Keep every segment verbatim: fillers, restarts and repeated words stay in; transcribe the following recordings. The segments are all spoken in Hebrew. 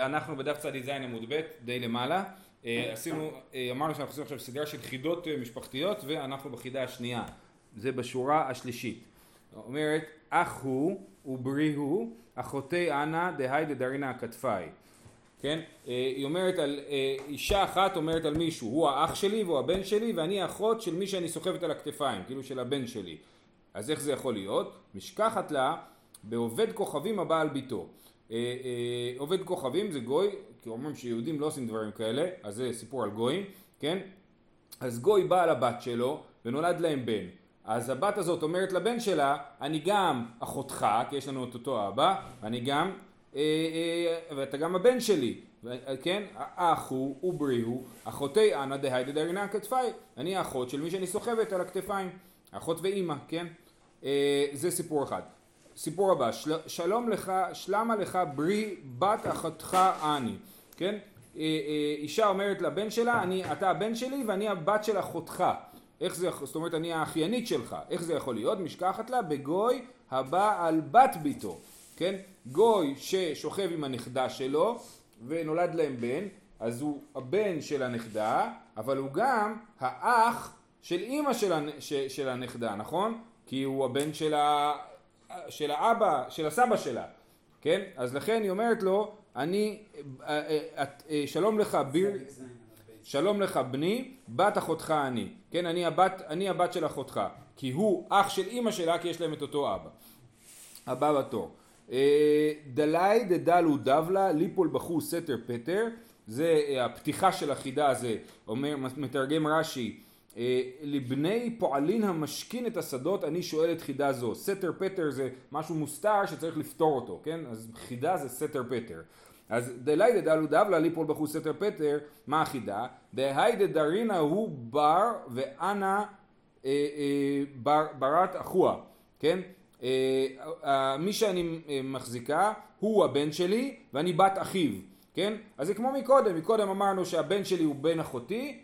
אנחנו בדף צד דיזיין עמוד ב' די למעלה, עשינו, אמרנו שאנחנו עושים עכשיו סדרה של חידות משפחתיות, ואנחנו בחידה השנייה, זה בשורה השלישית. אומרת, אח הוא וברי הוא, אחותי אנה דהי דדרינה הכתפאי. כן? היא אומרת על, אישה אחת אומרת על מישהו, הוא האח שלי והוא הבן שלי, ואני האחות של מי שאני סוחבת על הכתפיים, כאילו של הבן שלי. אז איך זה יכול להיות? משכחת לה בעובד כוכבים הבא על ביתו. אה, אה, עובד כוכבים זה גוי, כי אומרים שיהודים לא עושים דברים כאלה, אז זה סיפור על גויים, כן? אז גוי בא על הבת שלו ונולד להם בן. אז הבת הזאת אומרת לבן שלה, אני גם אחותך, כי יש לנו את אותו אבא, אני גם, אה, אה, ואתה גם הבן שלי, כן? האח הוא וברי הוא, אחותי אנה דהי דדרינה הכתפאי, אני האחות של מי שאני סוחבת על הכתפיים. אחות ואימא, כן? זה סיפור אחד. סיפור הבא, של, שלום לך, שלמה לך ברי בת אחתך אני, כן? אישה אומרת לבן שלה, אני, אתה הבן שלי ואני הבת של אחותך. איך זה, זאת אומרת, אני האחיינית שלך. איך זה יכול להיות? משכחת לה בגוי הבא על בת ביתו, כן? גוי ששוכב עם הנכדה שלו ונולד להם בן, אז הוא הבן של הנכדה, אבל הוא גם האח של אימא של, ש, של הנכדה, נכון? כי הוא הבן של, ה, של האבא, של הסבא שלה, כן? אז לכן היא אומרת לו, אני, שלום לך ביר, שלום לך בני, בת אחותך אני, כן? אני הבת, אני הבת של אחותך, כי הוא אח של אימא שלה, כי יש להם את אותו אבא. הבא בתור. דלי דדלו דבלה, ליפול בחו סתר פטר, זה הפתיחה של החידה הזה, אומר, מתרגם רש"י, לבני פועלין המשכין את השדות, אני שואל את חידה זו. סתר פטר זה משהו מוסתר שצריך לפתור אותו, כן? אז חידה זה סתר פטר. אז דלי דדלו דבלה ליפול בחוץ סתר פטר, מה החידה? דהי דדרינה הוא בר ואנה אה, אה, בר, ברת אחוה, כן? אה, אה, מי שאני מחזיקה הוא הבן שלי ואני בת אחיו, כן? אז זה כמו מקודם, מקודם אמרנו שהבן שלי הוא בן אחותי,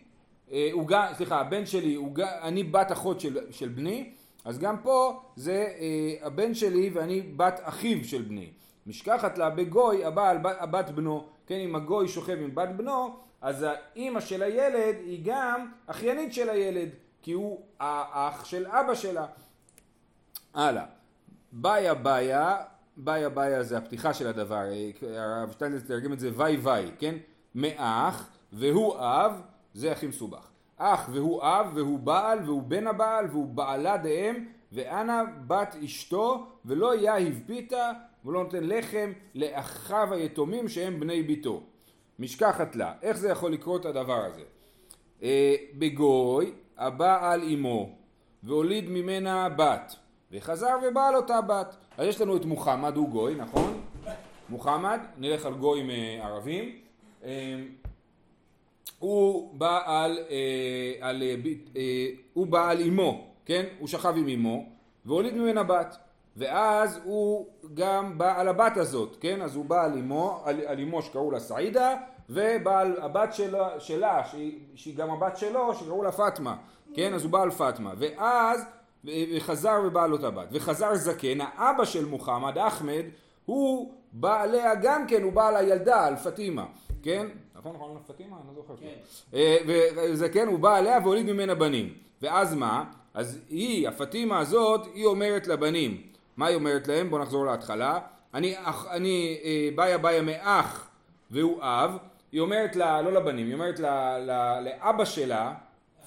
הוא גם, סליחה, הבן שלי, הוא גם, אני בת אחות של, של בני, אז גם פה זה אה, הבן שלי ואני בת אחיו של בני. משכחת לה בגוי, הבעל, הבת בנו, כן, אם הגוי שוכב עם בת בנו, אז האמא של הילד היא גם אחיינית של הילד, כי הוא האח של אבא שלה. הלאה, ביה ביה, ביה ביה זה הפתיחה של הדבר, הרב שטיינזלץ תרגם את זה וי וי, כן, מאח והוא אב, זה הכי מסובך. אח והוא אב והוא בעל והוא בן הבעל והוא בעלה דהם ואנה בת אשתו ולא היה הבפיתה ולא נותן לחם לאחיו היתומים שהם בני ביתו. משכחת לה. איך זה יכול לקרות הדבר הזה? אה, בגוי הבעל אמו והוליד ממנה בת וחזר ובעל אותה בת. אז יש לנו את מוחמד, הוא גוי, נכון? מוחמד, נלך על גויים אה, ערבים. אה, הוא בא על, אה, על, אה, הוא בא על אמו, כן? הוא שכב עם אמו, והוליד ממנה בת. ואז הוא גם בא על הבת הזאת, כן? אז הוא בא על אמו, על, על אמו שקראו לה סעידה, ובא על הבת שלה, שלה שהיא, שהיא גם הבת שלו, שקראו לה פטמה, כן? אז הוא בא על פטמה. ואז, וחזר ובא על אותה בת. וחזר זקן, האבא של מוחמד, אחמד, הוא בא עליה גם כן, הוא בא על הילדה, על פטימה, כן? נכון, נכון, פתימה, אני לא זוכר. וזה כן, הוא בא עליה והוליד ממנה בנים. ואז מה? אז היא, הפתימה הזאת, היא אומרת לבנים. מה היא אומרת להם? בואו נחזור להתחלה. אני ביה ביה מאח והוא אב. היא אומרת לה, לא לבנים, היא אומרת לאבא שלה,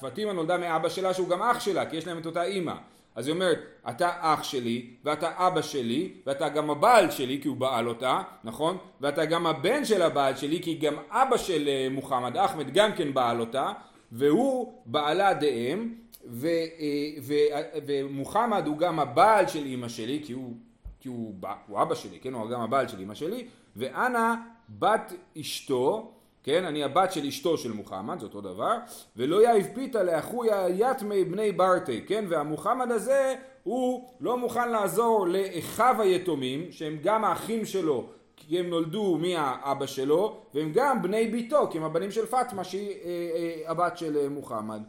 פתימה נולדה מאבא שלה שהוא גם אח שלה, כי יש להם את אותה אימא. אז היא אומרת, אתה אח שלי, ואתה אבא שלי, ואתה גם הבעל שלי, כי הוא בעל אותה, נכון? ואתה גם הבן של הבעל שלי, כי גם אבא של מוחמד, אחמד, גם כן בעל אותה, והוא בעלה דאם, ו, ו, ומוחמד הוא גם הבעל של אמא שלי, כי הוא, כי הוא, הוא אבא שלי, כן? הוא גם הבעל של אמא שלי, ואנה בת אשתו, כן? אני הבת של אשתו של מוחמד, זה אותו דבר. ולא יאיב פיתה לאחויה יתמי בני ברטי, כן? והמוחמד הזה הוא לא מוכן לעזור לאחיו היתומים, שהם גם האחים שלו, כי הם נולדו מהאבא שלו, והם גם בני ביתו, כי הם הבנים של פטמה, שהיא אה, אה, הבת של מוחמד.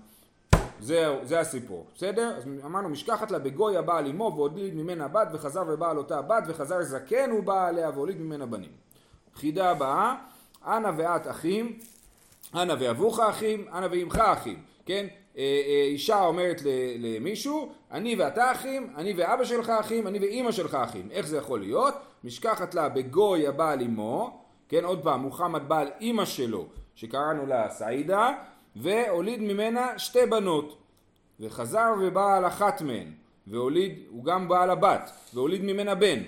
זהו, זה הסיפור, בסדר? אז אמרנו, משכחת לה בגוי הבא על אמו, והוליד ממנה בת, וחזר ובא על אותה בת, וחזר זקן הוא בא עליה, והוליד ממנה בנים. חידה הבאה, אנה ואת אחים, אנה ואבוך אחים, אנה ואימך אחים, כן? אישה אומרת למישהו, אני ואתה אחים, אני ואבא שלך אחים, אני ואימא שלך אחים. איך זה יכול להיות? משכחת לה בגוי הבעל אמו, כן, עוד פעם, מוחמד בעל אימא שלו, שקראנו לה סעידה, והוליד ממנה שתי בנות, וחזר ובעל אחת מהן, והוליד, הוא גם בעל הבת, והוליד ממנה בן,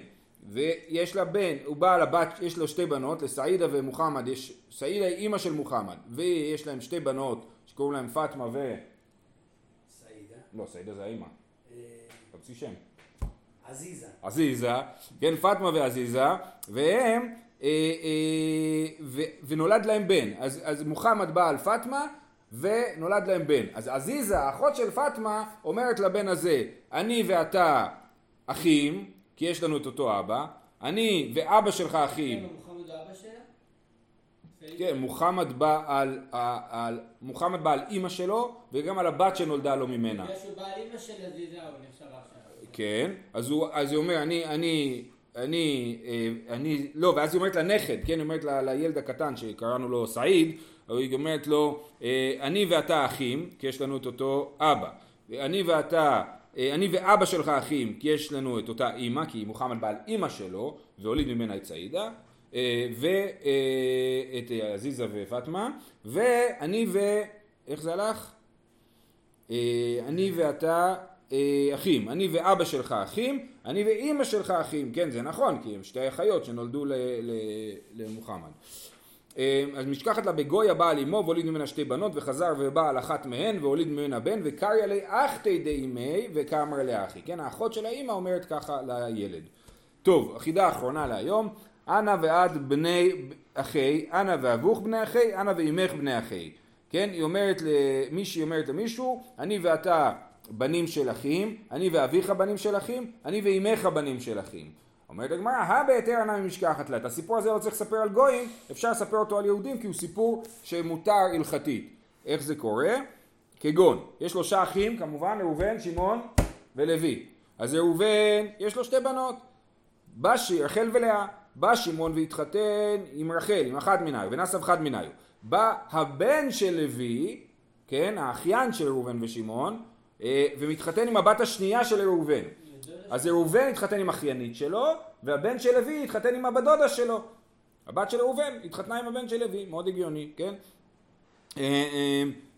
ויש לה בן, הוא בעל הבת, יש לו שתי בנות, לסעידה ומוחמד, יש, סעידה היא אימא של מוחמד, ויש להם שתי בנות, שקוראים להם פאטמה ו... סעידה? לא, סעידה זה האימא. תמציא שם. עזיזה. עזיזה, כן, פאטמה ועזיזה, והם... ונולד להם בן, אז, אז מוחמד בא על פאטמה ונולד להם בן, אז עזיזה, האחות של פאטמה, אומרת לבן הזה, אני ואתה אחים, כי יש לנו את אותו אבא, אני ואבא שלך אחים, מוחמד אבא שלה? כן, מוחמד בא על, על, על מוחמד בא על אמא שלו וגם על הבת שנולדה לו ממנה, בגלל שהוא בא על אמא של עזיזה, הוא נחשב עכשיו, כן, אז הוא, אז הוא אומר, אני, אני אני, אני, לא, ואז היא אומרת לנכד, כן, היא אומרת ל, לילד הקטן שקראנו לו סעיד, היא אומרת לו, אני ואתה אחים, כי יש לנו את אותו אבא, אני ואתה, אני ואבא שלך אחים, כי יש לנו את אותה אמא, כי מוחמד בעל אמא שלו, והוליד ממנה את סעידה, ואת עזיזה ופאטמה, ואני ו... איך זה הלך? אני ואתה... אחים, אני ואבא שלך אחים, אני ואימא שלך אחים, כן זה נכון, כי הם שתי אחיות שנולדו ל- ל- למוחמד. אז משכחת לה בגוי הבעל אמו, והוליד ממנה שתי בנות, וחזר ובא על אחת מהן, והוליד ממנה בן, וקריא לי אחתי די מי, וקאמר לאחי, כן, האחות של האימא אומרת ככה לילד. טוב, החידה האחרונה להיום, אנה ועד בני אחי, אנה ואבוך בני אחי, אנה ואימך בני אחי, כן, היא אומרת למישהי, אומרת למישהו, אני ואתה בנים של אחים, אני ואביך בנים של אחים, אני ואימך בנים של אחים. אומרת הגמרא, הבהתר ענה ממשכחת לה. את הסיפור הזה לא צריך לספר על גויים, אפשר לספר אותו על יהודים, כי הוא סיפור שמותר הלכתית. איך זה קורה? כגון, יש שלושה אחים, כמובן, ראובן, שמעון ולוי. אז ראובן, יש לו שתי בנות, בא רחל ולאה, בא שמעון והתחתן עם רחל, עם אחת מניו, ונסב חד מניו. בא הבן של לוי, כן, האחיין של ראובן ושמעון, ומתחתן עם הבת השנייה של ראובן. אז ראובן התחתן עם אחיינית שלו, והבן של לוי התחתן עם הבת דודה שלו. הבת של ראובן התחתנה עם הבן של לוי, מאוד הגיוני, כן?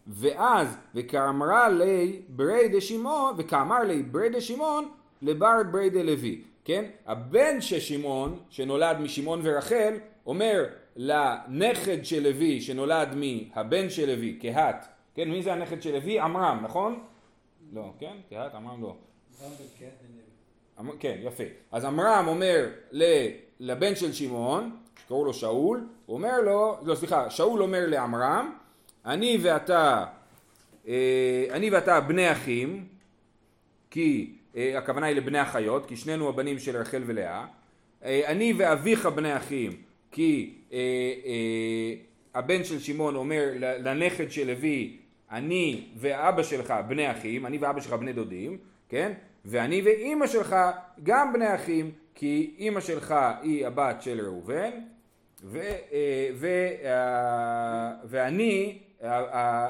ואז, וכאמר לי ברי דשמעון, וכאמר לי ברי דשמעון, לבר ברי דלוי, כן? הבן של שמעון, שנולד משמעון ורחל, אומר לנכד של לוי, שנולד מהבן של לוי, כהת, כן? מי זה הנכד של לוי? עמרם, נכון? לא, כן? כהת, עמרם לא. כן, יפה. אז עמרם אומר לבן של שמעון, שקראו לו שאול, הוא אומר לו, לא, סליחה, שאול אומר לעמרם, אני ואתה, אני ואתה בני אחים, כי הכוונה היא לבני אחיות, כי שנינו הבנים של רחל ולאה, אני ואביך בני אחים, כי הבן של שמעון אומר לנכד של לוי, אני ואבא שלך בני אחים, אני ואבא שלך בני דודים, כן? ואני ואימא שלך גם בני אחים, כי אימא שלך היא הבת של ראובן, ו, ו, ואני,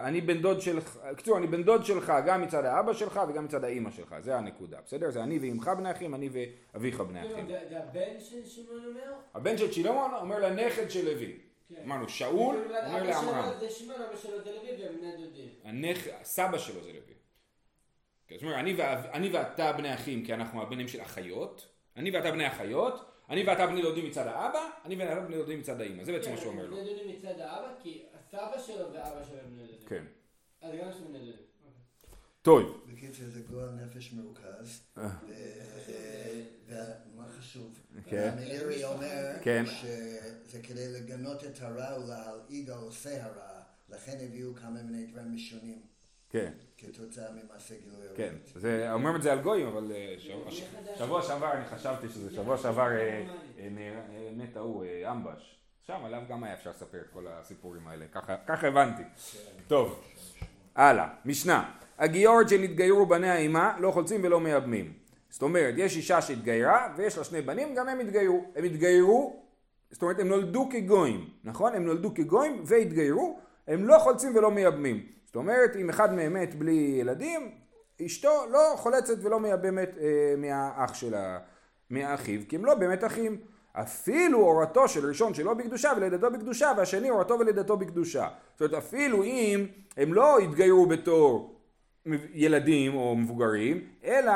אני בן דוד שלך, קצור, אני בן דוד שלך גם מצד האבא שלך וגם מצד האימא שלך, זה הנקודה, בסדר? זה אני ואימך בני אחים, אני ואביך בני אחים. זה הבן של שמעון אומר? הבן של שמעון אומר לנכד של לוי. אמרנו, שאול אומר לעמרם. זה שמעון, אבא שלו זה לוי ובני דודים. הסבא שלו זה לוי. זאת אומרת, אני ואתה בני אחים, כי אנחנו הבנים של אחיות. אני ואתה בני אחיות. אני ואתה בני דודים מצד האבא. אני ואתה בני דודים מצד האמא. זה בעצם מה שהוא אומר לו. בני דודים מצד האבא, כי הסבא שלו ואבא שלו בני דודים. כן. אז גם שלו בני דודים. טוב. בקיצור, זה גועל נפש מרוכז. ומה חשוב? והמירי אומר שזה כדי לגנות את הרע ולהלעיג עושה הרע, לכן הביאו כמה מיני דברים משונים כתוצאה ממעשה גילוי עריות. אומרים את זה על גויים, אבל שבוע שעבר אני חשבתי שזה שבוע שעבר מת ההוא, אמבש. שם עליו גם היה אפשר לספר את כל הסיפורים האלה, ככה הבנתי. טוב, הלאה, משנה. הגיורת שנתגיירו בני האימה לא חולצים ולא מייבמים. זאת אומרת, יש אישה שהתגיירה ויש לה שני בנים, גם הם התגיירו. הם התגיירו זאת אומרת, הם נולדו כגויים, נכון? הם נולדו כגויים והתגיירו, הם לא חולצים ולא מייבמים. זאת אומרת, אם אחד מהם מת בלי ילדים, אשתו לא חולצת ולא מייבמת אה, מהאח שלה, מהאחיו, כי הם לא באמת אחים. אפילו הורתו של ראשון שלא בקדושה ולידתו בקדושה, והשני הורתו ולידתו בקדושה. זאת אומרת, אפילו אם הם לא התגיירו בתור ילדים או מבוגרים, אלא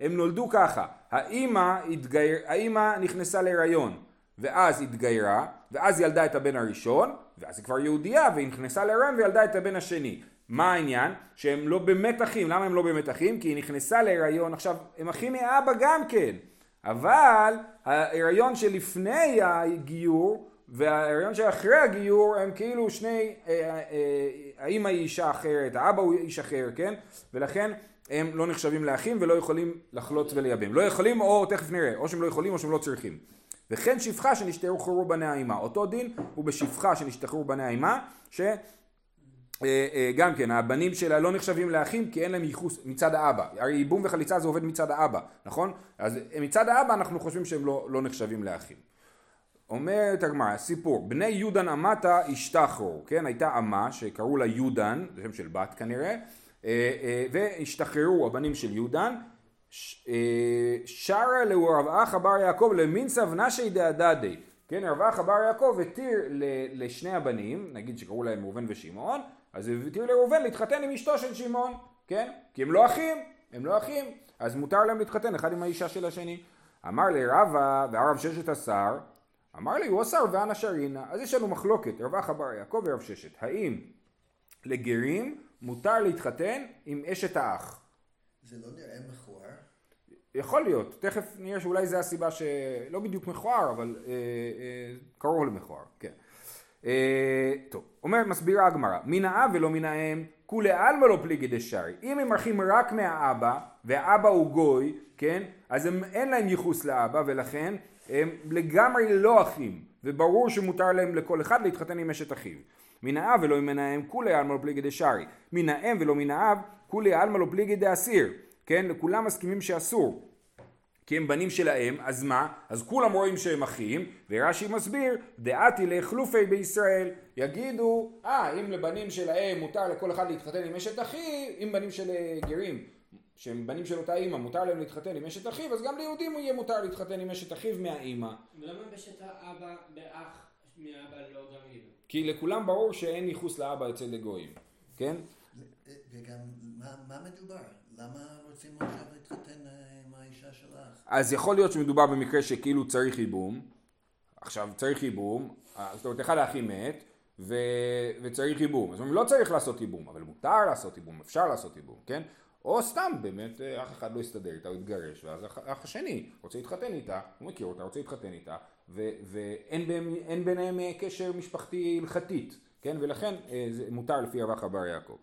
הם נולדו ככה. האמא, התגייר, האמא נכנסה להיריון, ואז התגיירה, ואז ילדה את הבן הראשון, ואז היא כבר יהודייה, והיא נכנסה להיריון וילדה את הבן השני. מה העניין? שהם לא באמת אחים. למה הם לא באמת אחים? כי היא נכנסה להיריון. עכשיו, הם אחים מאבא גם כן. אבל ההיריון שלפני הגיור וההיריון שאחרי הגיור הם כאילו שני, האמא היא אישה אחרת, האבא הוא איש אחר, כן? ולכן הם לא נחשבים לאחים ולא יכולים לחלוץ ולייבם. לא יכולים או, תכף נראה, או שהם לא יכולים או שהם לא צריכים. וכן שפחה שנשתחררו בני האמא. אותו דין הוא בשפחה שנשתחררו בני האמא, שגם כן הבנים שלה לא נחשבים לאחים כי אין להם ייחוס מצד האבא. הרי ייבום וחליצה זה עובד מצד האבא, נכון? אז מצד האבא אנחנו חושבים שהם לא, לא נחשבים לאחים. אומרת הגמרא, סיפור, בני יודן אמתה השתחררו, כן? הייתה אמה שקראו לה יודן, זה שם של בת כנראה, והשתחררו הבנים של יודן, שרה לו רבעה בר יעקב למינסב נשי דהדדי, כן, רבעה בר יעקב התיר לשני הבנים, נגיד שקראו להם ראובן ושמעון, אז התיר לראובן להתחתן עם אשתו של שמעון, כן? כי הם לא אחים, הם לא אחים, אז מותר להם להתחתן אחד עם האישה של השני. אמר לרבה והרב ששת עשר, אמר לי הוא עשר ואנה שרינה, אז יש לנו מחלוקת, רבעה בר יעקב ורב ששת, האם לגרים מותר להתחתן עם אשת האח? זה לא נראה מכוער? יכול להיות, תכף נראה שאולי זה הסיבה שלא בדיוק מכוער, אבל אה, אה, קרוב למכוער, כן. אה, טוב, אומרת מסבירה הגמרא, מן האב ולא מן האם, כולי עלמא לא פליגי דשארי. אם הם אחים רק מהאבא, והאבא הוא גוי, כן, אז הם, אין להם ייחוס לאבא, ולכן הם לגמרי לא אחים, וברור שמותר להם לכל אחד להתחתן עם אשת אחיו. מן האב ולא מן האם, כולי עלמא לא פליגי דשארי. מן האם ולא מן האב, כולי עלמא לא פליגי דאסיר. כן, כולם מסכימים שאסור, כי הם בנים שלהם, אז מה? אז כולם רואים שהם אחים, ורש"י מסביר, דעתי לחלופי בישראל, יגידו, אה, אם לבנים שלהם מותר לכל אחד להתחתן עם אשת אחי, אם בנים של גרים, שהם בנים של אותה אימא, מותר להם להתחתן עם אשת אחיו, אז גם ליהודים הוא יהיה מותר להתחתן עם אשת אחיו מהאימא. למה בשת האבא באח מהאבא לא גם אימא? כי לכולם ברור שאין ייחוס לאבא אצל הגויים, כן? וגם מה, מה מדובר? למה רוצים עכשיו להתחתן עם האישה שלך? אז יכול להיות שמדובר במקרה שכאילו צריך ייבום, עכשיו צריך ייבום, זאת אומרת אחד האחים מת ו... וצריך ייבום, אז לא צריך לעשות ייבום, אבל מותר לעשות ייבום, אפשר לעשות ייבום, כן? או סתם באמת אח אחד לא יסתדר איתה, הוא יתגרש, ואז אח השני רוצה להתחתן איתה, הוא מכיר אותה, רוצה להתחתן איתה, ו... ואין בין... ביניהם קשר משפחתי הלכתית, כן? ולכן זה מותר לפי רבחה בר יעקב.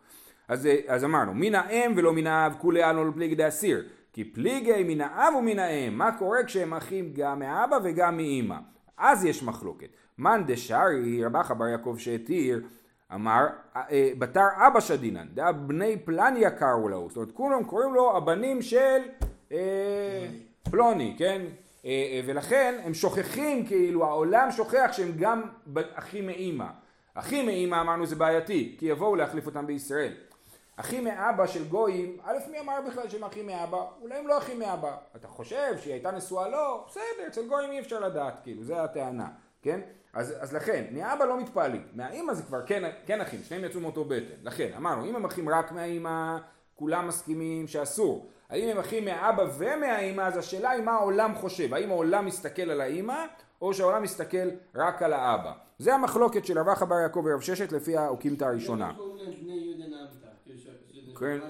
אז, אז אמרנו, מן האם ולא מן האב, כולי עלמא לא פליגי דאסיר, כי פליגי מן האב ומן האם, מה קורה כשהם אחים גם מאבא וגם מאמא? אז יש מחלוקת. מן דשארי, רבחה בר יעקב שהתיר, אמר, בתר אבא שדינן, דא בני פלניה קראו לו, זאת אומרת, כולם קוראים לו הבנים של אה, פלוני, כן? אה, ולכן הם שוכחים, כאילו העולם שוכח שהם גם אחים מאמא. אחים מאמא אמרנו זה בעייתי, כי יבואו להחליף אותם בישראל. אחים מאבא של גויים, א' מי אמר בכלל שהם אחים מאבא? אולי הם לא אחים מאבא. אתה חושב שהיא הייתה נשואה? לא, בסדר, אצל גויים אי אפשר לדעת, כאילו, זה הטענה, כן? אז, אז לכן, מאבא לא מתפעלים, מהאמא זה כבר כן, כן אחים, שניהם יצאו מאותו בטן. לכן, אמרנו, אם הם אחים רק מהאמא, כולם מסכימים שאסור. האם הם אחים מאבא ומהאמא, אז השאלה היא מה העולם חושב, האם העולם מסתכל על האמא, או שהעולם מסתכל רק על האבא. זה המחלוקת של רבחה בר יעקב ורב ששת לפי האוקימתא הראשונה.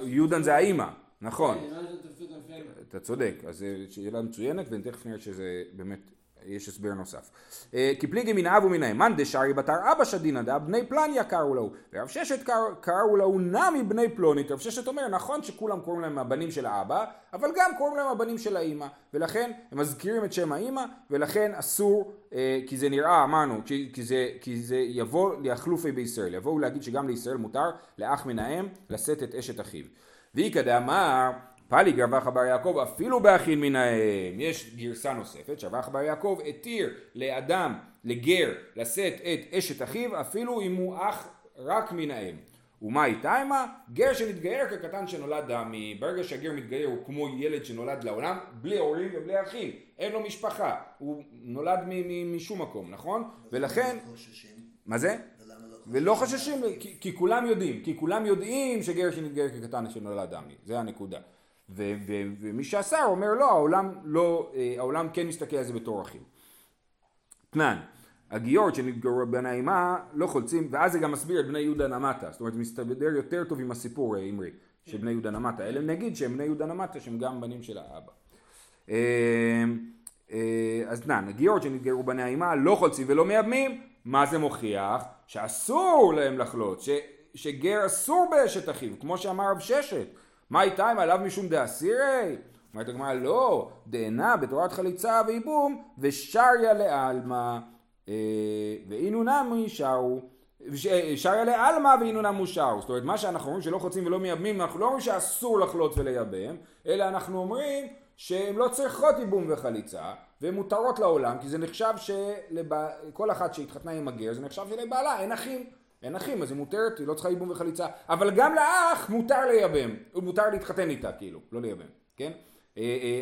יודן זה האמא, נכון. אתה צודק, אז שאלה מצוינת, ותכף נראה שזה באמת, יש הסבר נוסף. כי פליגי מן האב ומן האם, מאן דשארי בתר אבא שדינא דא בני פלניה קראו לו, ורב ששת קראו לו נמי בני פלונית. רב ששת אומר, נכון שכולם קוראים להם הבנים של האבא, אבל גם קוראים להם הבנים של האמא, ולכן הם מזכירים את שם האמא, ולכן אסור, כי זה נראה, אמרנו, כי זה, כי זה יבוא להחלופי בישראל, יבואו להגיד שגם לישראל מותר לאח מן האם לשאת את אשת אחיו. והיא כדאמר, פליג רווח בר יעקב אפילו באחין מנהם. יש גרסה נוספת, רווח בר יעקב התיר לאדם, לגר, לשאת את אשת אחיו, אפילו אם הוא אח רק מנהם. ומה איתה אימה? גר שנתגייר כקטן שנולד דמי. ברגע שהגר מתגייר הוא כמו ילד שנולד לעולם, בלי הורים ובלי אחים. אין לו משפחה. הוא נולד מ- מ- משום מקום, נכון? ולכן... מה זה? ולא חששים, כי, כי כולם יודעים, כי כולם יודעים שגר שנתגייר כקטן שנולד דמי. זה הנקודה. ו- ו- ומי שעשר אומר לא, העולם לא, העולם כן מסתכל על זה בתור אחים. תנן. הגיורת שנתגרו בני אימה לא חולצים, ואז זה גם מסביר את בני יהודה נמטה, זאת אומרת מסתדר יותר טוב עם הסיפור אמרי של בני יהודה נמטה, אלה נגיד שהם בני יהודה נמטה שהם גם בנים של האבא. אז נען, הגיורת שנתגרו בני אימה לא חולצים ולא מייבמים, מה זה מוכיח? שאסור להם לחלוץ, ש, שגר אסור באשת אחיו, כמו שאמר רב ששת, מה איתה אם עליו משום דאסירי? אומרת הגמרא לא, דאינה בתורת חליצה ואיבום ושריה לאלמה. ואינו נמי שרו, שריה לאלמה ואינו נמו שרו. זאת אומרת, מה שאנחנו אומרים שלא חוצים ולא מייבמים, אנחנו לא אומרים שאסור לחלוט ולייבם, אלא אנחנו אומרים שהן לא צריכות איבום וחליצה, והן מותרות לעולם, כי זה נחשב שכל אחת שהתחתנה עם הגר, זה נחשב שלבעלה, אין אחים, אין אחים, אז היא מותרת, היא לא צריכה איבום וחליצה, אבל גם לאח מותר לייבם, מותר להתחתן איתה, כאילו, לא לייבם, כן?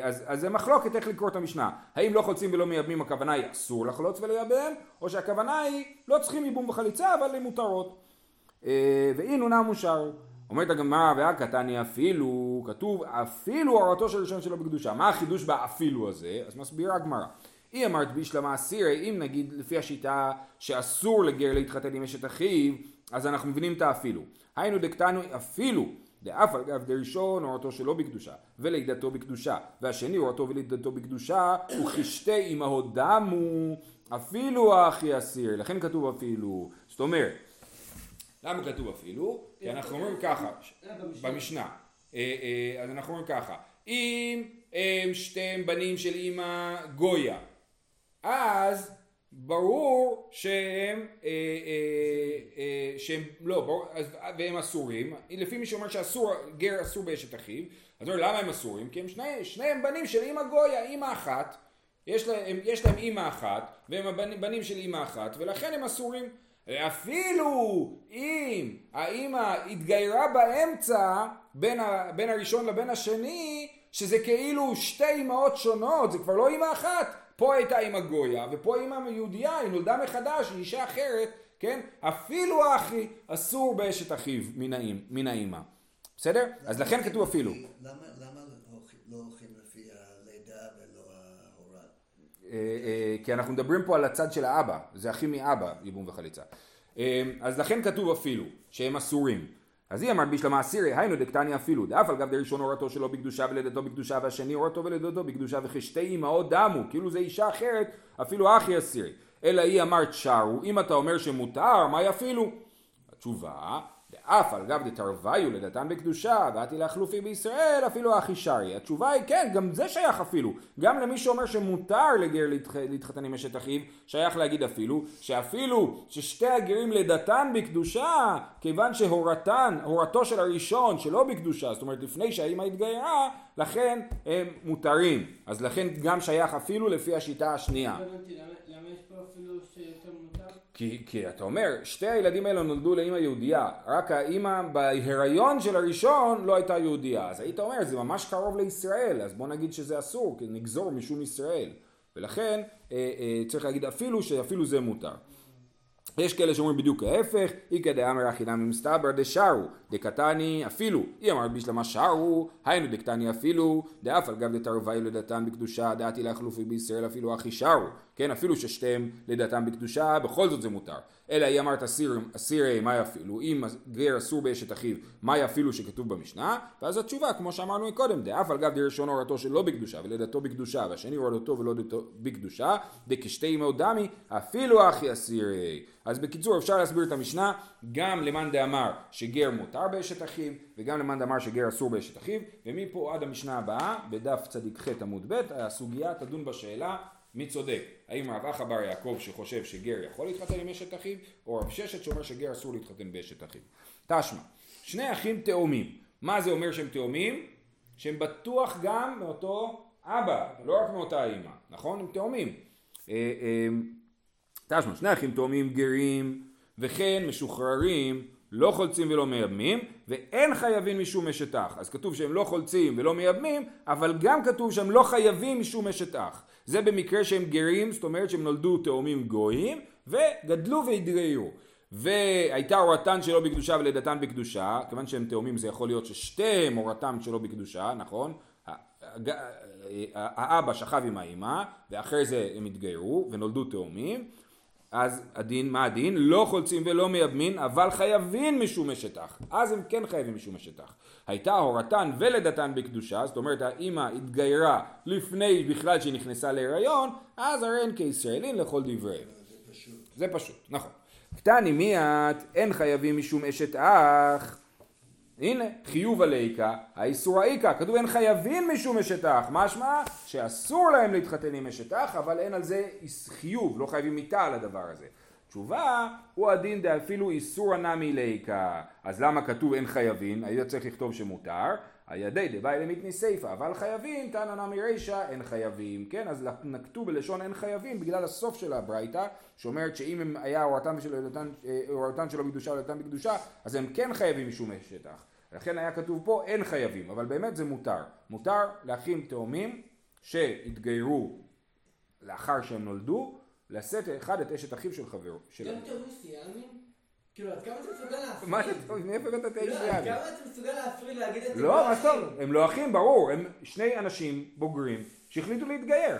אז, אז זה מחלוקת איך לקרוא את המשנה. האם לא חולצים ולא מייבמים, הכוונה היא אסור לחלוץ ולייבם, או שהכוונה היא לא צריכים ייבום וחליצה, אבל הן מותרות. ואינו נמו שרו. אומרת הגמרא, והקטני אפילו, כתוב, אפילו הראתו של ראשון שלו בקדושה. מה החידוש באפילו הזה? אז מסבירה הגמרא. היא אמרת ביש למעסירי, אם נגיד לפי השיטה שאסור לגר להתחתן עם אשת אחיו, אז אנחנו מבינים את האפילו. היינו דקטנו אפילו. לאף אגב דראשון הורתו שלא בקדושה ולידתו בקדושה, והשני הורתו ולידתו בקדושה וכשתי אימהו דמו אפילו האחי אסיר, לכן כתוב אפילו. זאת אומרת, למה כתוב אפילו? כי אנחנו אומרים ככה במשנה, אז אנחנו אומרים ככה, אם הם שתם בנים של אימא גויה, אז ברור שהם, אה, אה, אה, שהם לא, ברור, אז, והם אסורים, לפי מי שאומר שאסור, גר אסור באשת אחיו, אז אומר למה הם אסורים? כי הם שני, שניהם בנים של אמא גויה, אמא אחת, יש להם, יש להם אמא אחת, והם בנים, בנים של אמא אחת, ולכן הם אסורים. אפילו אם האמא התגיירה באמצע, בין, ה, בין הראשון לבין השני, שזה כאילו שתי אמאות שונות, זה כבר לא אמא אחת, פה הייתה אמא גויה, ופה אמא יהודיה, היא נולדה מחדש, היא אישה אחרת, כן? אפילו האחי אסור באשת אחיו מן האמא. בסדר? אז לכן כתוב אפילו. למה לא הולכים לפי הלידה ולא ההורד? כי אנחנו מדברים פה על הצד של האבא, זה אחי מאבא, ייבום וחליצה. אז לכן כתוב אפילו, שהם אסורים. אז היא אמרת בישלמה עשירי, היינו דקטני אפילו, דאף על גב דראשון הורתו שלו בקדושה ולדתו בקדושה, והשני הורתו ולדתו בקדושה, וכשתי אימהות דמו, כאילו זה אישה אחרת, אפילו אחי עשירי. אלא היא אמרת שרו, אם אתה אומר שמותר, מה יפילו? התשובה, דאף על גב דתרוויו לדתן בקדושה, ואתי להחלופי בישראל, אפילו אחי שרי. התשובה היא כן, גם זה שייך אפילו. גם למי שאומר שמותר לגר להתחתן עם אשת אחיו, שייך להגיד אפילו, שאפילו ששתי הגרים לדתן בקדושה, כיוון שהורתן, הורתו של הראשון שלא בקדושה, זאת אומרת לפני שהאימא התגיירה, לכן הם מותרים. אז לכן גם שייך אפילו לפי השיטה השנייה. למה יש פה אפילו שיותר מותר? כי, כי אתה אומר, שתי הילדים האלה נולדו לאמא יהודייה, רק האמא בהיריון של הראשון לא הייתה יהודייה. אז היית אומר, זה ממש קרוב לישראל, אז בוא נגיד שזה אסור, כי נגזור משום ישראל. ולכן אה, אה, צריך להגיד אפילו שאפילו זה מותר. יש כאלה שאומרים בדיוק ההפך, אי כדי אמר אחינה ממסתבר דשרו, דקטני אפילו, אי אמר בשלמה שרו, היינו דקטני אפילו, דאף על גב דתרוויו לדתן בקדושה, דעתי להחלופי בישראל אפילו אחי שרו, כן, אפילו ששתם לדתן בקדושה, בכל זאת זה מותר. אלא אי אמרת אסירי, מה יפילו, אם גר אסור באשת אחיו, מה יפילו שכתוב במשנה, ואז התשובה, כמו שאמרנו מקודם, דאף על גב דראשון הורתו שלא בקדושה, ולדתו בקדושה, והשני הורתו ולא דתו בקדושה, דקשתי אימהו דמי, אפילו אחי אסירי. אז בקיצור אפשר להסביר את המשנה, גם למאן דאמר שגר מותר באשת אחיו, וגם למאן דאמר שגר אסור באשת אחיו, ומפה עד המשנה הבאה, בדף צדיק ח' עמוד ב', הסוגיה תדון בשאלה, מי צודק? האם רווח בר יעקב שחושב שגר יכול להתחתן עם אשת אחיו, או רב ששת שאומר שגר אסור להתחתן באשת אחיו? תשמע, שני אחים תאומים. מה זה אומר שהם תאומים? שהם בטוח גם מאותו אבא, לא רק מאותה אמא, נכון? הם תאומים. תשמע, שני אחים תאומים גרים, וכן משוחררים, לא חולצים ולא מייבמים, ואין חייבים משום אשת אח. אז כתוב שהם לא חולצים ולא מייבמים, אבל גם כתוב שהם לא חייבים משום אשת אח. זה במקרה שהם גרים, זאת אומרת שהם נולדו תאומים גויים, וגדלו והתגרעו. והייתה הורתן שלא בקדושה ולידתן בקדושה, כיוון שהם תאומים זה יכול להיות ששתי הורתם שלא בקדושה, נכון? האבא שכב עם האמא, ואחרי זה הם התגיירו ונולדו תאומים. אז הדין, מה הדין? לא חולצים ולא מייבמים, אבל חייבים משום אשת אח. אז הם כן חייבים משום אשת אח. הייתה הורתן ולידתן בקדושה, זאת אומרת האמא התגיירה לפני בכלל שהיא נכנסה להיריון, אז הרי אין כישראלים לכל דבריהם. זה פשוט. זה פשוט, נכון. קטני מיית, אין חייבים משום אשת אח. הנה, חיוב הליקה, האיסור העיקה. כתוב אין חייבים משום אשת אח. משמע שאסור להם להתחתן עם אשת אח, אבל אין על זה חיוב, לא חייבים מיתה על הדבר הזה. תשובה, הוא הדין דה אפילו איסור הנמי ליקה. אז למה כתוב אין חייבים? היה צריך לכתוב שמותר. הידי דבא אלה מתניסייפה, אבל חייבים, תנא נמי רישא, אין חייבים, כן? אז נקטו בלשון אין חייבים בגלל הסוף של הברייתא, שאומרת שאם היה הורתן שלו בקדושה או לידתן בקדושה, אז הם כן חייבים משום אשת אח. לכן היה כתוב פה אין חייבים, אבל באמת זה מותר. מותר לאחים תאומים שהתגיירו לאחר שהם נולדו, לשאת אחד את אשת אחיו של חברו. גם תאומים סיאמים? כאילו, עד כמה אתה מסוגל להפריד? מה אתה טוב? מאיפה אתה תאי שיאלי? עד כמה אתה מסוגל להפריד להגיד את זה? לא, מה טוב? הם לא אחים, ברור. הם שני אנשים בוגרים שהחליטו להתגייר.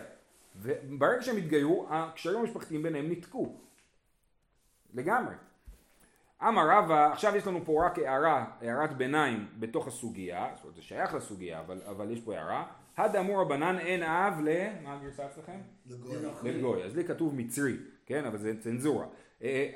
וברגע שהם התגיירו, הקשרים המשפחתיים ביניהם נתקו. לגמרי. אמר רבא, עכשיו יש לנו פה רק הערה, הערת ביניים בתוך הסוגיה. זאת אומרת, זה שייך לסוגיה, אבל, אבל יש פה הערה. הדאמור הבנן אין אב ל... מה הגרסה אצלכם? לגוי. אז לי כתוב מצרי, כן? אבל זה צנזורה.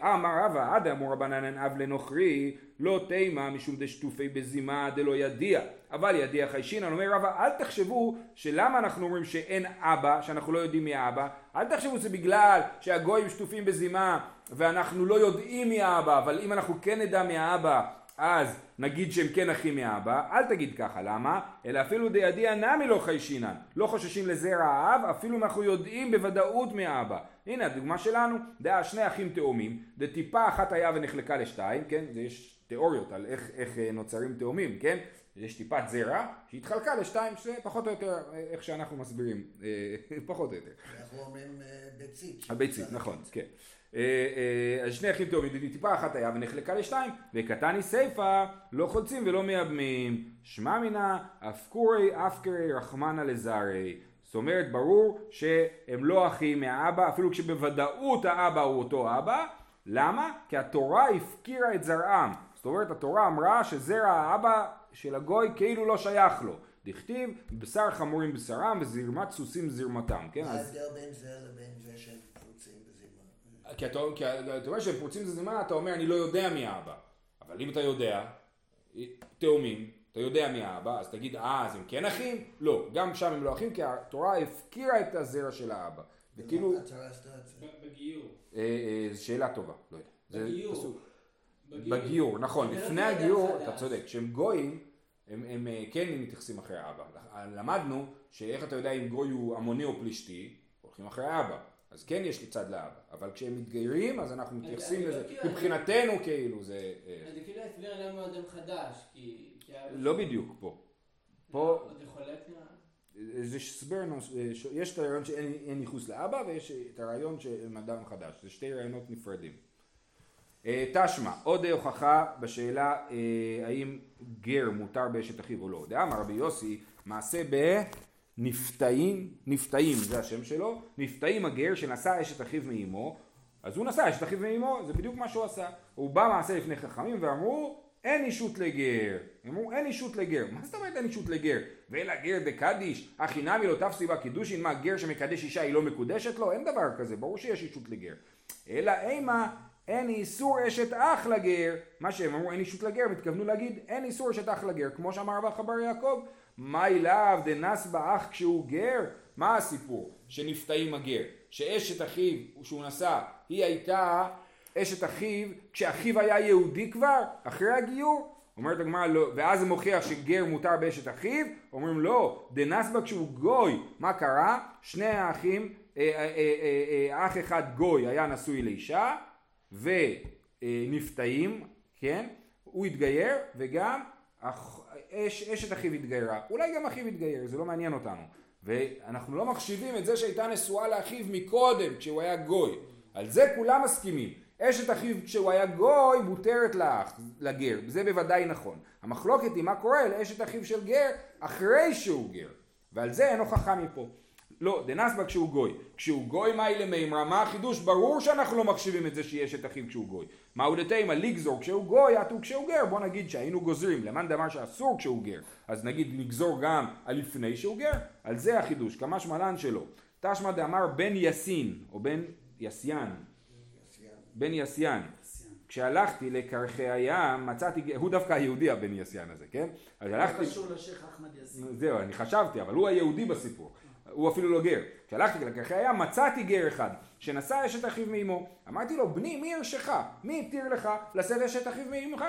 אמר רבא, עד אמור רבנן אין אב לנוכרי, לא תימה משום דשטופי בזימה דלא ידיע, אבל ידיע חיישין. אני אומר רבא, אל תחשבו שלמה אנחנו אומרים שאין אבא, שאנחנו לא יודעים מי האבא, אל תחשבו שבגלל שהגויים שטופים בזימה ואנחנו לא יודעים מי האבא, אבל אם אנחנו כן נדע מי האבא, אז נגיד שהם כן אחים מאבא, אל תגיד ככה, למה? אלא אפילו דיידיע נמי לא חיישינן, לא חוששים לזרע האב, אפילו אם אנחנו יודעים בוודאות מאבא. הנה הדוגמה שלנו, דעה שני אחים תאומים, דטיפה אחת היה ונחלקה לשתיים, כן? זה יש תיאוריות על איך, איך נוצרים תאומים, כן? יש טיפת זרע שהתחלקה לשתיים, שזה פחות או יותר איך שאנחנו מסבירים, פחות או יותר. אנחנו אומרים ביצית. הביצית, נכון, כן. אז שני אחים תאומים, טיפה אחת היה ונחלקה לשתיים, וקטני סייפה, לא חולצים ולא מייבמים, שמע מינה, אפקורי, אפקרי, רחמנה לזרי. זאת אומרת, ברור שהם לא אחים מהאבא, אפילו כשבוודאות האבא הוא אותו אבא. למה? כי התורה הפקירה את זרעם. זאת אומרת, התורה אמרה שזרע האבא של הגוי כאילו לא שייך לו. דכתיב, בשר חמורים בשרם וזרמת סוסים זרמתם. כן? אז זה בין זה לבין זה שהם פרוצים בזימה. כי אתה, כי אתה אומר שהם פרוצים בזימה, אתה אומר אני לא יודע מי האבא. אבל אם אתה יודע, תאומים, אתה יודע מי האבא, אז תגיד, אה, אז הם כן אחים? לא, גם שם הם לא אחים, כי התורה הפקירה את הזרע של האבא. וכאילו... בגיור. שאלה טובה, לא יודע. בגיור. בגיור, נכון. לפני הגיור, אתה צודק, שהם גויים, הם כן מתייחסים אחרי האבא. למדנו שאיך אתה יודע אם גוי הוא עמוני או פלישתי, הולכים אחרי האבא. אז כן יש לי צד לאבא, אבל כשהם מתגיירים, אז אנחנו מתייחסים לזה. מבחינתנו כאילו זה... אני כאילו אסביר למה אדם חדש, כי... לא בדיוק פה. פה... עוד יכולת מה? זה שסברנו, יש את הרעיון שאין ייחוס לאבא, ויש את הרעיון של אדם חדש. זה שתי רעיונות נפרדים. תשמע, עוד הוכחה בשאלה האם גר מותר באשת אחיו או לא. דאמר רבי יוסי, מעשה ב... נפתאים, נפתאים, זה השם שלו, נפתאים הגר שנשא אשת אחיו מאמו, אז הוא נשא אשת אחיו מאמו, זה בדיוק מה שהוא עשה. הוא בא מעשה לפני חכמים ואמרו, אין אישות לגר. אמרו, אין אישות לגר. מה זאת אומרת אין אישות לגר? ואלה גר דקדיש, אחי נמי לא תפסי בה קידושין, מה גר שמקדש אישה היא לא מקודשת לו? אין דבר כזה, ברור שיש אישות לגר. אלא אימה, אין איסור אשת אח לגר. מה שהם אמרו, אין אישות לגר, מתכוונו להגיד, אין איסור אשת אח לגר, כמו שאמר רבא חבר יעקב. מה אליו דנס באח כשהוא גר? מה הסיפור שנפתאים הגר? שאשת אחיו שהוא נשא, היא הייתה אשת אחיו כשאחיו היה יהודי כבר, אחרי הגיור. אומרת הגמרא, ואז מוכיח שגר מותר באשת אחיו, אומרים לא, דנסבק שהוא גוי, מה קרה? שני האחים, אח אחד גוי היה נשוי לאישה, ונפתאים, כן? הוא התגייר, וגם אשת אחיו התגיירה, אולי גם אחיו התגייר, זה לא מעניין אותנו. ואנחנו לא מחשיבים את זה שהייתה נשואה לאחיו מקודם, כשהוא היה גוי. על זה כולם מסכימים. אשת אחיו כשהוא היה גוי מותרת לאח, לגר. זה בוודאי נכון. המחלוקת היא מה קורה לאשת אחיו של גר אחרי שהוא גר. ועל זה אין הוכחה מפה. לא, דנסבק כשהוא גוי. כשהוא גוי מה היא למימרה? מה החידוש? ברור שאנחנו לא מחשיבים את זה שיש את אחיו כשהוא גוי. מה הוא דתאים? לגזור כשהוא גוי, עתו כשהוא גר. בוא נגיד שהיינו גוזרים. למען דמה שאסור כשהוא גר. אז נגיד נגזור גם על לפני שהוא גר. על זה החידוש. כמה שמלן שלו. תשמע דאמר בן יסין, או בן יסיין. בן יסיין. כשהלכתי לקרחי הים, מצאתי, הוא דווקא היהודי הבן יסיין הזה, כן? אז הלכתי... קשור לשייח אחמד יסין. זהו, אני חשבתי, אבל הוא היהודי בסיפור. הוא אפילו לא גר. כשהלכתי לקרחי הים, מצאתי גר אחד, שנשא אשת אחיו מאמו. אמרתי לו, בני, מי הרשך? מי הפתיר לך לשאת אשת אחיו מאמך?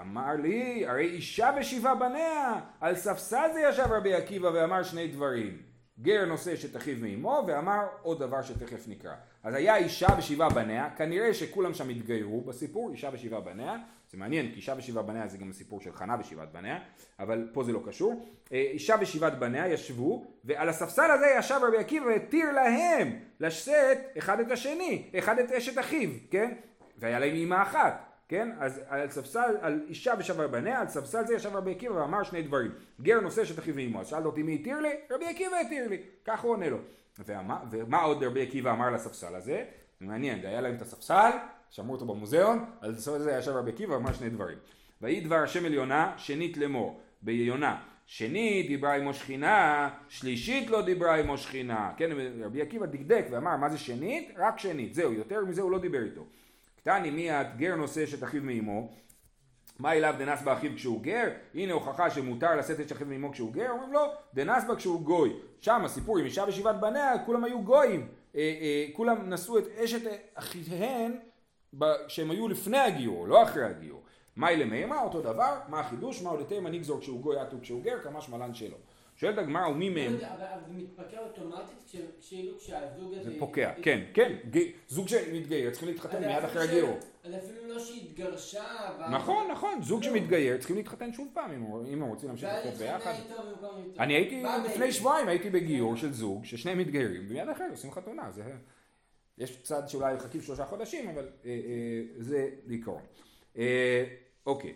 אמר לי, הרי אישה ושבעה בניה. על ספסל זה ישב רבי עקיבא ואמר שני דברים. גר נושא אשת אחיו מאמו, ואמר עוד דבר שתכף נקרא. אז היה אישה ושבעה בניה, כנראה שכולם שם התגיירו בסיפור, אישה ושבעה בניה, זה מעניין, כי אישה ושבעה בניה זה גם הסיפור של חנה ושבעת בניה, אבל פה זה לא קשור. אישה ושבעת בניה ישבו, ועל הספסל הזה ישב רבי עקיבא והתיר להם לשאת אחד את השני, אחד את אשת אחיו, כן? והיה להם אימא אחת. כן? אז על ספסל, על אישה ושבעה בניה, על ספסל זה ישב רבי עקיבא ואמר שני דברים. גר נושא אשת אחיו מאמו. שאלת אותי מי התיר לי? רבי עקיבא התיר לי. כך הוא עונה לו. ומה, ומה עוד רבי עקיבא אמר לספסל הזה? מעניין, היה להם את הספסל, שמרו אותו במוזיאון, על ספסל זה ישב רבי עקיבא ואמר שני דברים. ויהי דבר השם אל יונה, שנית לאמור, ביונה. שנית דיברה עמו שכינה, שלישית לא דיברה עמו שכינה. כן, רבי עקיבא דקדק ואמר, מה זה שנית? רק שנית. זהו, יותר מזה הוא לא דיבר איתו. קטני מיד גר נושא אשת אחיו מאמו, מה אליו דנסבק אחיו כשהוא גר? הנה הוכחה שמותר לשאת אשת אחיו מאמו כשהוא גר, אומרים לו, דנסבק כשהוא גוי. שם הסיפור עם אישה ושבעת בניה, כולם היו גויים, אה, אה, כולם נשאו את אשת אחיהן שהם היו לפני הגיור, לא אחרי הגיור. מה אלה מהמה? אותו דבר, מה החידוש? מה עוד אתם הנגזור כשהוא גוי, עתו כשהוא גר, כמה שמלן שלו. שואלת הגמרא ומי מהם... אבל זה מתפקע אוטומטית כשאילו כשהזוג הזה... זה פוקע, כן, כן. זוג שמתגייר צריכים להתחתן מיד אחרי הגירו. אז אפילו לא שהתגרשה... נכון, נכון. זוג שמתגייר צריכים להתחתן שוב פעם, אם הם רוצים להמשיך לחיות ביחד. אני הייתי, לפני שבועיים הייתי בגיור של זוג ששניהם מתגיירים, ומיד אחרי עושים חתונה. יש צד שאולי חכים שלושה חודשים, אבל זה בעיקרון. אוקיי.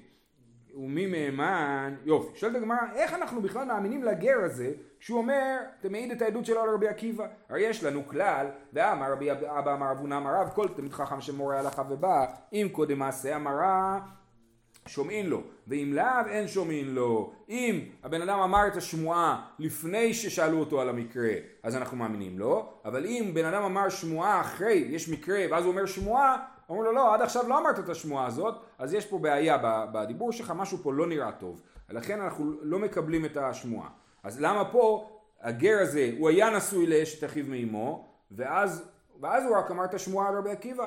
ומי מאמן, יופי, שואלת הגמרא, איך אנחנו בכלל מאמינים לגר הזה, כשהוא אומר, אתם מעיד את העדות שלו על רבי עקיבא, הרי יש לנו כלל, ואמר רבי אבא אמר אבונה אמר רב, כל תלמיד חכם שמורה הלכה ובא, אם קודם מעשה אמרה, שומעים לו, ואם לאו אין שומעים לו, אם הבן אדם אמר את השמועה לפני ששאלו אותו על המקרה, אז אנחנו מאמינים לו, אבל אם בן אדם אמר שמועה אחרי, יש מקרה, ואז הוא אומר שמועה, אומרים לו, לא, עד עכשיו לא אמרת את השמועה הזאת, אז יש פה בעיה בדיבור שלך, משהו פה לא נראה טוב. לכן אנחנו לא מקבלים את השמועה. אז למה פה הגר הזה, הוא היה נשוי לאשת אחיו מאמו, ואז, ואז הוא רק אמר את השמועה על רבי עקיבא.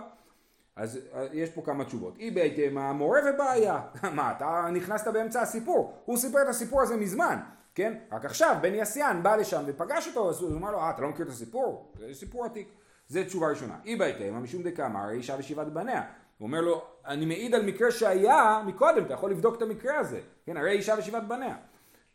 אז יש פה כמה תשובות. אי בעיתם המורה ובעיה. מה, אתה נכנסת באמצע הסיפור. הוא סיפר את הסיפור הזה מזמן. כן? רק עכשיו, בן יסיין בא לשם ופגש אותו, אז הוא אמר לו, אה, אתה לא מכיר את הסיפור? זה סיפור עתיק. זה תשובה ראשונה. אי בהתאמה, משום דקאמר, אישה ושבעת בניה. הוא אומר לו, אני מעיד על מקרה שהיה מקודם, אתה יכול לבדוק את המקרה הזה. כן, הרי אישה ושבעת בניה.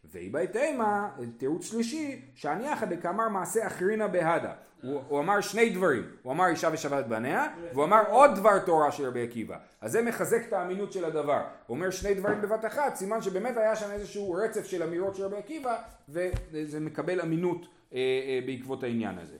ואי בהתאמה, תירוץ שלישי, שהניחא דקאמר מעשה אחרינה בהדה. הוא, הוא אמר שני דברים. הוא אמר אישה ושבעת בניה, והוא אמר עוד דבר תורה של רבי עקיבא. אז זה מחזק את האמינות של הדבר. הוא אומר שני דברים בבת אחת, סימן שבאמת היה שם איזשהו רצף של אמירות של רבי עקיבא, וזה מקבל אמינות אה, אה, בעקבות העניין הזה.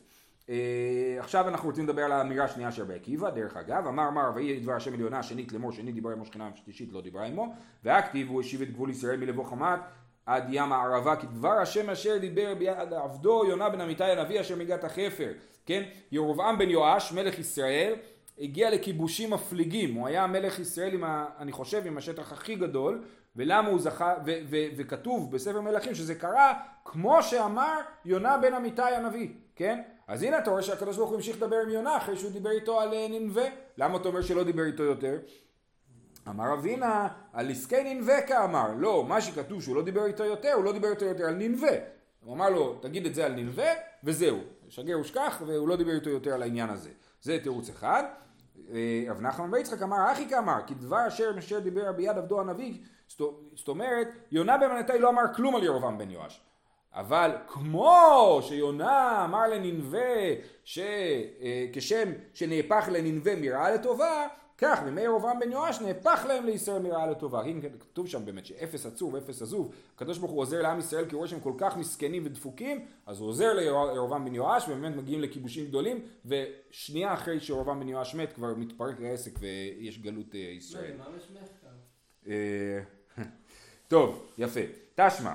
עכשיו אנחנו רוצים לדבר על האמירה השנייה של רבי עקיבא, דרך אגב, אמר מר ויהי דבר השם אל יונה, שנית לאמור, שנית דיברה עמו שכינה, שלישית לא דיברה עמו, והכתיב הוא השיב את גבול ישראל מלבוא חמת עד ים הערבה, כי דבר השם אשר דיבר ביד עבדו יונה בן אמיתי הנביא אשר מגת החפר, כן? ירבעם בן יואש, מלך ישראל, הגיע לכיבושים מפליגים, הוא היה מלך ישראל עם ה, אני חושב, עם השטח הכי גדול, ולמה הוא זכה, ו, ו, וכתוב בספר מלכים שזה קרה כמו שאמר יונה בן אמיתי הנביא, כן? אז הנה אתה רואה שהקדוש ברוך הוא המשיך לדבר עם יונה אחרי שהוא דיבר איתו על ננווה. למה אתה אומר שלא דיבר איתו יותר? אמר רבינה, על עסקי ננווה כאמר. לא, מה שכתוב שהוא לא דיבר איתו יותר, הוא לא דיבר איתו יותר על ננווה. הוא אמר לו, תגיד את זה על ננווה, וזהו. שגר ושכח, והוא לא דיבר איתו יותר על העניין הזה. זה תירוץ אחד. רב נחמן בר יצחק אמר, אחי כאמר, כי דבר אשר אשר דיבר ביד עבדו הנביא, זאת אומרת, יונה בן מתתיהו לא אמר כלום על ירבעם בן יואש. אבל כמו שיונה אמר לננווה, כשם שנהפך לננווה מרעה לטובה, כך, בימי ירבעם בן יואש נהפך להם לישראל מרעה לטובה. הנה כתוב שם באמת שאפס עצוב, אפס עזוב. הקדוש ברוך הוא עוזר לעם ישראל כי הוא רואה שהם כל כך מסכנים ודפוקים, אז הוא עוזר לירבעם בן יואש, ובאמת מגיעים לכיבושים גדולים, ושנייה אחרי שירבעם בן יואש מת כבר מתפרק העסק ויש גלות ישראל. טוב, יפה. תשמע,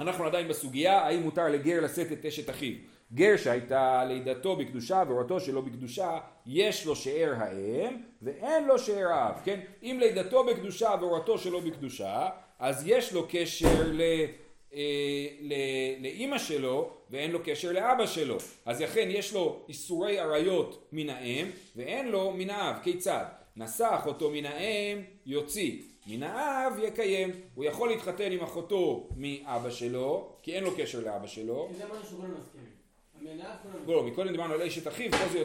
אנחנו עדיין בסוגיה, האם מותר לגר לשאת את אשת אחיו? גר שהייתה לידתו בקדושה והורתו שלו בקדושה, יש לו שאר האם ואין לו שאר האב, כן? אם לידתו בקדושה והורתו שלו בקדושה, אז יש לו קשר ל, אה, ל, לאמא שלו ואין לו קשר לאבא שלו. אז לכן יש לו איסורי עריות מן האם ואין לו מן האב. כיצד? נשא אחותו מן האם, יוציא. מן האב יקיים. הוא יכול להתחתן עם אחותו מאבא שלו, כי אין לו קשר לאבא שלו. זה מה ששוגל מסכים. לא, מקודם דיברנו על אשת אחיו, פה זה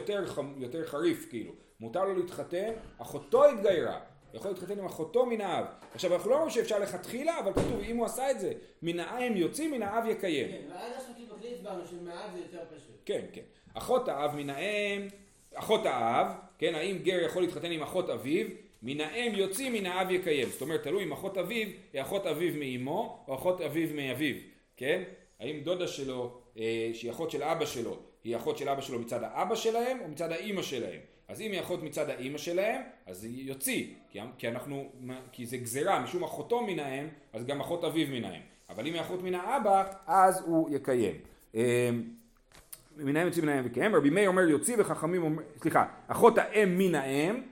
יותר חריף, כאילו. מותר לו להתחתן, אחותו התגיירה. יכול להתחתן עם אחותו מן האב. עכשיו, אנחנו לא אומרים שאפשר לכתחילה, אבל כתוב, אם הוא עשה את זה, מן האם יוצאים, מן האב יקיים. כן, ועד עכשיו כאילו בקליץ באנו, שמהאב זה יותר פשוט. כן, כן. אחות האב, מן האם, אחות האב, כן, האם גר יכול להתחתן עם אחות אביו, מן האם יוצאים, מן האב יקיים. זאת אומרת, תלוי אם אחות אביו, היא אחות אביו מאמו, או אחות אביו מאביו, כן? האם דודה שלו שהיא אחות של אבא שלו, היא אחות של אבא שלו מצד האבא שלהם או מצד האמא שלהם. אז אם היא אחות מצד האמא שלהם, אז היא יוציא, כי אנחנו, כי זה גזרה, משום אחותו מן האם, אז גם אחות אביו מן האם. אבל אם היא אחות מן האבא, אז הוא יקיים. מן האם יוציא מן האם ויקיים, רבי מאיר אומר יוציא וחכמים אומר, סליחה, אחות האם מן האם,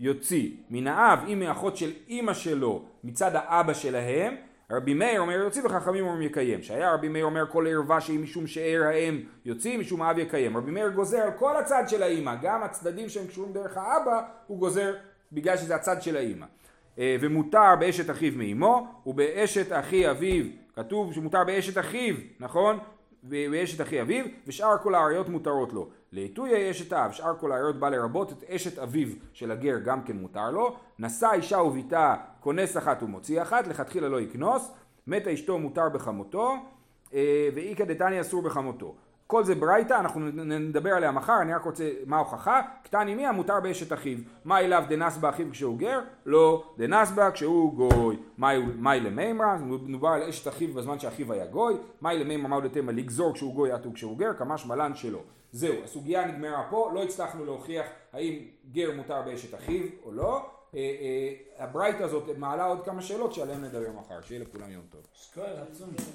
יוציא מן האב, אם היא אחות של אמא שלו מצד האבא שלהם, רבי מאיר אומר יוציא וחכמים אומרים יקיים. שהיה רבי מאיר אומר כל ערווה שהיא משום שאר האם יוציא, משום האב יקיים. רבי מאיר גוזר על כל הצד של האמא, גם הצדדים שהם קשורים דרך האבא הוא גוזר בגלל שזה הצד של האמא. ומותר באשת אחיו מאמו ובאשת אחי אביו, כתוב שמותר באשת אחיו, נכון? ובאשת אחי אביו, ושאר כל העריות מותרות לו. לעיתוי אשת האב, שאר כל העריות בא לרבות את אשת אביו של הגר גם כן מותר לו. נשא אישה וביתה, כונס אחת ומוציא אחת, לכתחילה לא יקנוס. מתה אשתו מותר בחמותו, ואיקא דתני אסור בחמותו. כל זה ברייתא, אנחנו נדבר עליה מחר, אני רק רוצה מה הוכחה. קטני מיה מותר באשת אחיו. מה אליו דנס באחיו כשהוא גר? לא, דנס בה כשהוא גוי. מהי למימרה? נובר על אשת אחיו בזמן שאחיו היה גוי. מהי למימרה מה הודתמה? לגזור כשהוא גוי עתו כשהוא גר, כמה שמלן שלו. זהו, הסוגיה נגמרה פה, לא הצלחנו להוכיח האם גר מותר באשת אחיו או לא. הברייתא הזאת מעלה עוד כמה שאלות שעליהן נדבר מחר. שיהיה לכולם יום טוב.